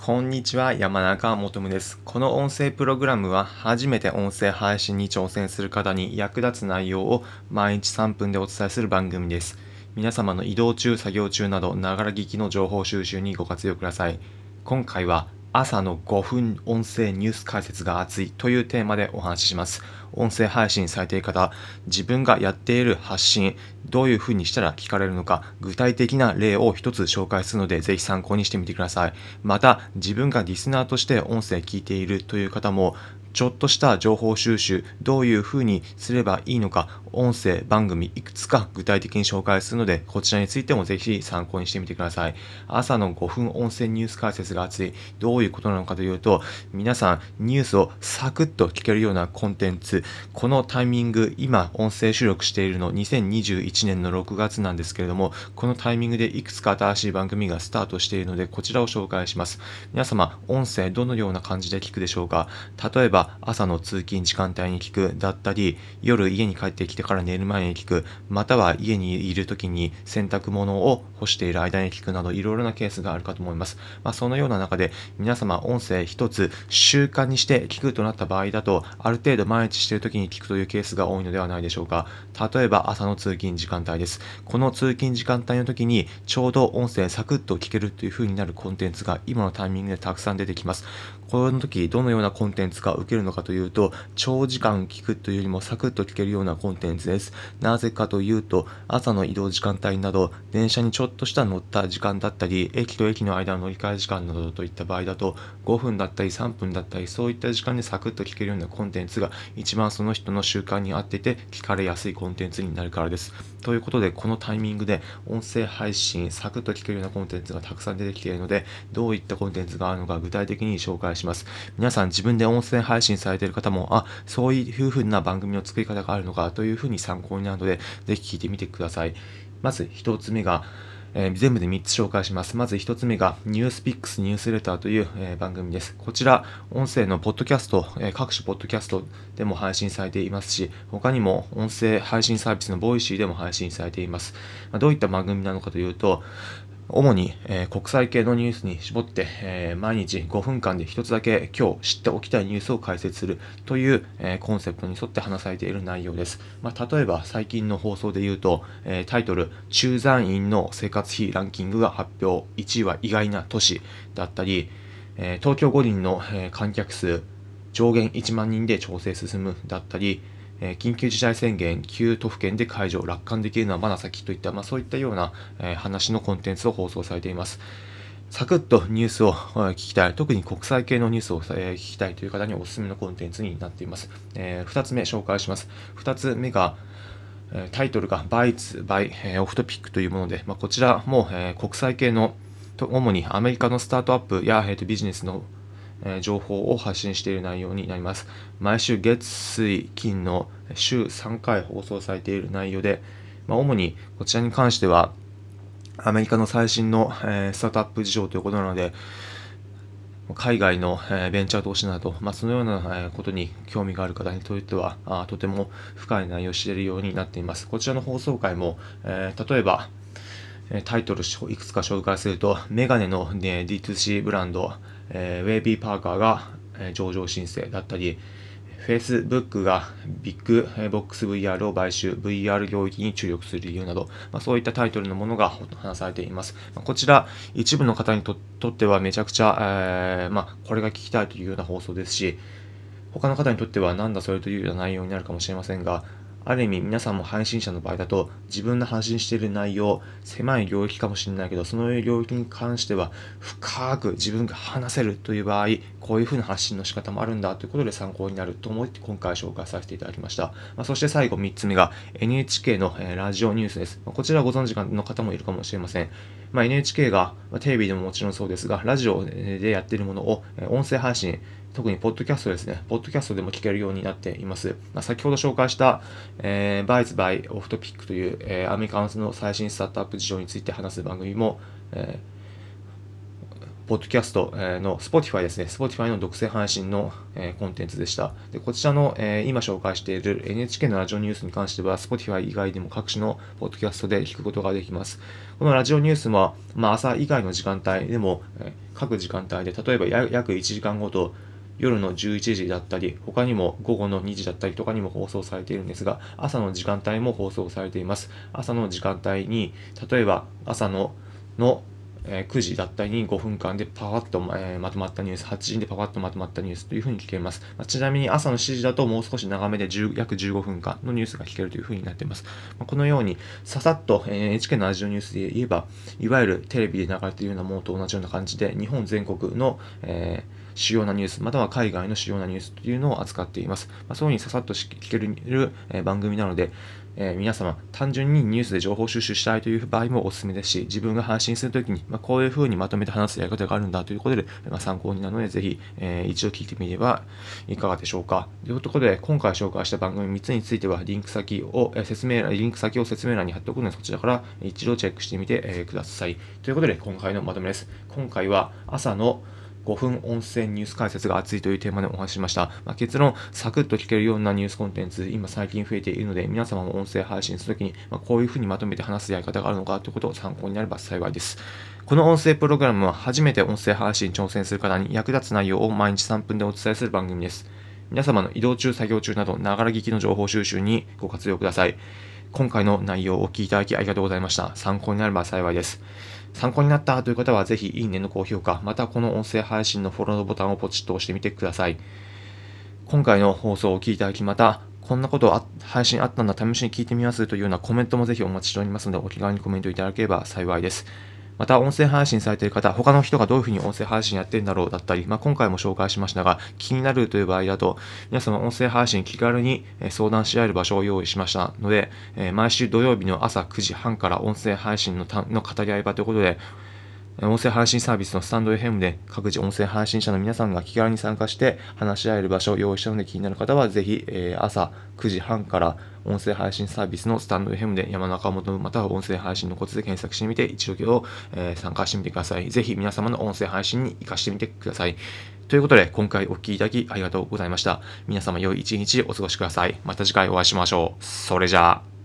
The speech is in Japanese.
こんにちは、山中もとむです。この音声プログラムは、初めて音声配信に挑戦する方に役立つ内容を毎日3分でお伝えする番組です。皆様の移動中、作業中など、ながら聞きの情報収集にご活用ください。今回は、朝の5分音声ニュース解説が熱いというテーマでお話しします。音声配信されている方、自分がやっている発信、どういうふうにしたら聞かれるのか、具体的な例を一つ紹介するので、ぜひ参考にしてみてください。また、自分がリスナーとして音声聞いているという方も、ちょっとした情報収集、どういうふうにすればいいのか、音声番組いくつか具体的に紹介するので、こちらについてもぜひ参考にしてみてください。朝の5分音声ニュース解説が熱い。どういうことなのかというと、皆さんニュースをサクッと聞けるようなコンテンツ、このタイミング、今音声収録しているの2021年の6月なんですけれども、このタイミングでいくつか新しい番組がスタートしているので、こちらを紹介します。皆様、音声どのような感じで聞くでしょうか？例えば朝の通勤時間帯に聞くだったり、夜家に帰ってきてから寝る前に聞く、または家にいる時に洗濯物を干している間に聞くなど、いろいろなケースがあるかと思います。そのような中で皆様、音声一つ習慣にして聞くとなった場合だと、ある程度毎日している時に聞くというケースが多いのではないでしょうか。例えば朝の通勤時間帯です。この通勤時間帯の時にちょうど音声サクッと聞けるという風になるコンテンツが今のタイミングでたくさん出てきます。この時どのようなコンテンツが受けるのかというと、長時間聞くというよりもサクッと聞けるようなコンテンツです。なぜかというと、朝の移動時間帯など、電車にちょっとした乗った時間だったり、駅と駅の間の乗り換え時間などといった場合だと、5分だったり3分だったり、そういった時間でサクッと聞けるようなコンテンツが一番その人の習慣に合っていて聞かれやすいコンテンツになるからです。ということで、このタイミングで音声配信サクッと聞けるようなコンテンツがたくさん出てきているので、どういったコンテンツがあるのか具体的に紹介します。皆さん、自分で音声配信されている方も、そういう風な番組の作り方があるのかという風に参考になるので、ぜひ聞いてみてください。まず1つ目が、全部で3つ紹介します。まず1つ目がニュースピックスニュースレターという、番組です。こちら、音声のポッドキャスト、各種ポッドキャストでも配信されていますし、他にも音声配信サービスのボイシーでも配信されています。どういった番組なのかというと、主に、国際系のニュースに絞って、毎日5分間で一つだけ今日知っておきたいニュースを解説するという、コンセプトに沿って話されている内容です。例えば最近の放送で言うと、タイトル、駐在員の生活費ランキングが発表、1位は意外な都市だったり、東京五輪の、観客数上限1万人で調整進むだったり、緊急事態宣言、9都府県で解除、楽観できるのはまだ先といった、そういったような話のコンテンツを放送されています。サクッとニュースを聞きたい、特に国際系のニュースを聞きたいという方におすすめのコンテンツになっています。2つ目紹介します。2つ目が、タイトルがバイツバイオフトピックというもので、こちらも国際系の、主にアメリカのスタートアップやビジネスの情報を発信している内容になります。毎週月水金の週3回放送されている内容で、主にこちらに関してはアメリカの最新のスタートアップ事情ということなので、海外のベンチャー投資など、そのようなことに興味がある方にとってはとても深い内容を知れるようになっています。こちらの放送回も、例えばタイトルをいくつか紹介すると、メガネの D2C ブランドウェイビー・パーカーが上場申請だったり、Facebook がビッグボックス VR を買収、VR 領域に注力する理由など、そういったタイトルのものが話されています。こちら、一部の方に とってはめちゃくちゃ、これが聞きたいというような放送ですし、他の方にとってはなんだそれというような内容になるかもしれませんが、ある意味皆さんも配信者の場合だと、自分の発信している内容、狭い領域かもしれないけど、その領域に関しては深く自分が話せるという場合、こういう風な発信の仕方もあるんだということで参考になると思って今回紹介させていただきました。そして最後3つ目が NHK のラジオニュースです。こちらご存知の方もいるかもしれません。NHK がテレビでももちろんそうですが、ラジオでやっているものを音声配信、特にポッドキャストですね。ポッドキャストでも聞けるようになっています。先ほど紹介した、バイズバイオフトピックという、アメリカの最新スタートアップ事情について話す番組も、ポッドキャストの Spotify ですね、Spotify の独占配信のコンテンツでした。で、こちらの今紹介している NHK のラジオニュースに関しては Spotify 以外でも各種のポッドキャストで聞くことができます。このラジオニュースは、朝以外の時間帯でも各時間帯で、例えば約1時間ごと夜の11時だったり、他にも午後の2時だったりとかにも放送されているんですが、朝の時間帯も放送されています。朝の時間帯に、例えば朝の9時だったりに5分間でパワッとまとまったニュース、8時でパワッとまとまったニュースというふうに聞けます。ちなみに朝の7時だともう少し長めで約15分間のニュースが聞けるというふうになっています。このようにささっと NHK のラジオニュースで言えば、いわゆるテレビで流れているようなものと同じような感じで、日本全国の主要なニュース、または海外の主要なニュースというのを扱っています。そういうふうにささっと聞ける番組なので、皆様、単純にニュースで情報収集したいという場合もおすすめですし、自分が配信するときに、こういうふうにまとめて話すやり方があるんだということで、参考になるので、ぜひ、一度聞いてみればいかがでしょうか。ということで、今回紹介した番組3つについては、リンク先を説明欄に貼っておくので、そちらから一度チェックしてみて、ください。ということで、今回のまとめです。今回は朝の5分音声ニュース解説が熱いというテーマでお話ししました。結論、サクッと聞けるようなニュースコンテンツ、今最近増えているので、皆様も音声配信するときに、こういうふうにまとめて話すやり方があるのかということを参考になれば幸いです。この音声プログラムは初めて音声配信に挑戦する方に役立つ内容を毎日3分でお伝えする番組です。皆様の移動中、作業中など、ながら聞きの情報収集にご活用ください。今回の内容をお聞きいただきありがとうございました。参考になれば幸いです。参考になったという方はぜひいいねの高評価、またこの音声配信のフォローボタンをポチッと押してみてください。今回の放送をお聞きいただき、またこんなこと配信あったんだ、試しに聞いてみますというようなコメントもぜひお待ちしておりますので、お気軽にコメントいただければ幸いです。また音声配信されている方、他の人がどういうふうに音声配信やってるんだろうだったり、今回も紹介しましたが、気になるという場合だと、皆様音声配信気軽に相談し合える場所を用意しましたので、毎週土曜日の朝9時半から音声配信の語り合い場ということで、音声配信サービスのスタンド FM で各自音声配信者の皆さんが気軽に参加して話し合える場所を用意したので、気になる方はぜひ朝9時半から音声配信サービスのスタンド FM で山中元、または音声配信のコツで検索してみて、一度参加してみてください。ぜひ皆様の音声配信に活かしてみてください。ということで、今回お聞きいただきありがとうございました。皆様良い一日お過ごしください。また次回お会いしましょう。それじゃあ。